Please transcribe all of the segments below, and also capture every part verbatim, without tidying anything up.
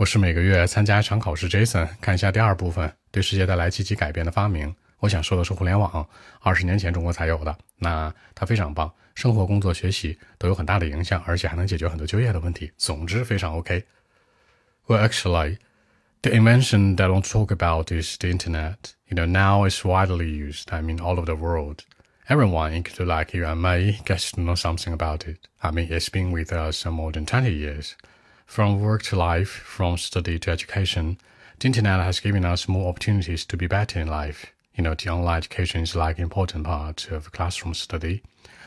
我是每个月参加一场考试 Jason， 看一下第二部分，对世界带来积极改变的发明。我想说的是互联网，二十年前中国才有的，那它非常棒，生活、工作、学习都有很大的影响，而且还能解决很多就业的问题。总之非常 OK。Well, actually, the invention that I don't talk about is the internet. You know, now it's widely used. I mean, all over the world, everyone, including like you and me, gets to know something about it. I mean, it's been with us more than twenty years. From work to life, from study to education, the internet has given us more opportunities to be better in life. You know, the online education is like an important part of classroom study.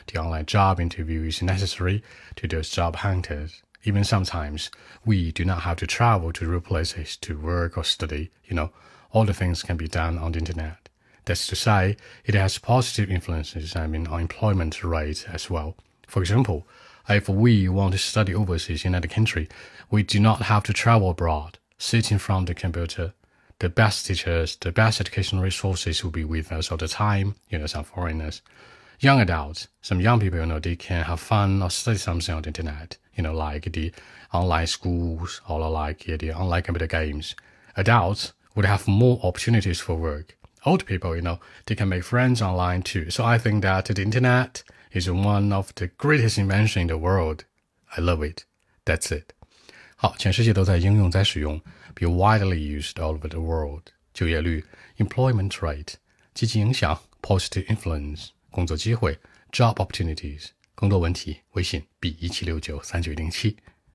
The online job interview is necessary to those job hunters. Even sometimes, we do not have to travel to real places to work or study. You know, all the things can be done on the internet. That's to say, it has positive influences, I mean, on employment rates as well. For example, if we want to study overseas in another country, we do not have to travel abroad, sit in front of the computer. The best teachers, the best educational resources will be with us all the time, you know, some foreigners. Young adults, some young people, you know, they can have fun or study something on the internet, you know, like the online schools or like yeah, the online computer games. Adults would have more opportunities for work. Old people, you know, they can make friends online too. So I think that the internet is one of the greatest inventions in the world. I love it. That's it. 好，全世界都在应用，在使用。Be widely used all over the world. 就业率 employment rate, 积极影响 positive influence, 工作机会 job opportunities, 工作问题微信 B 一七六九三九零七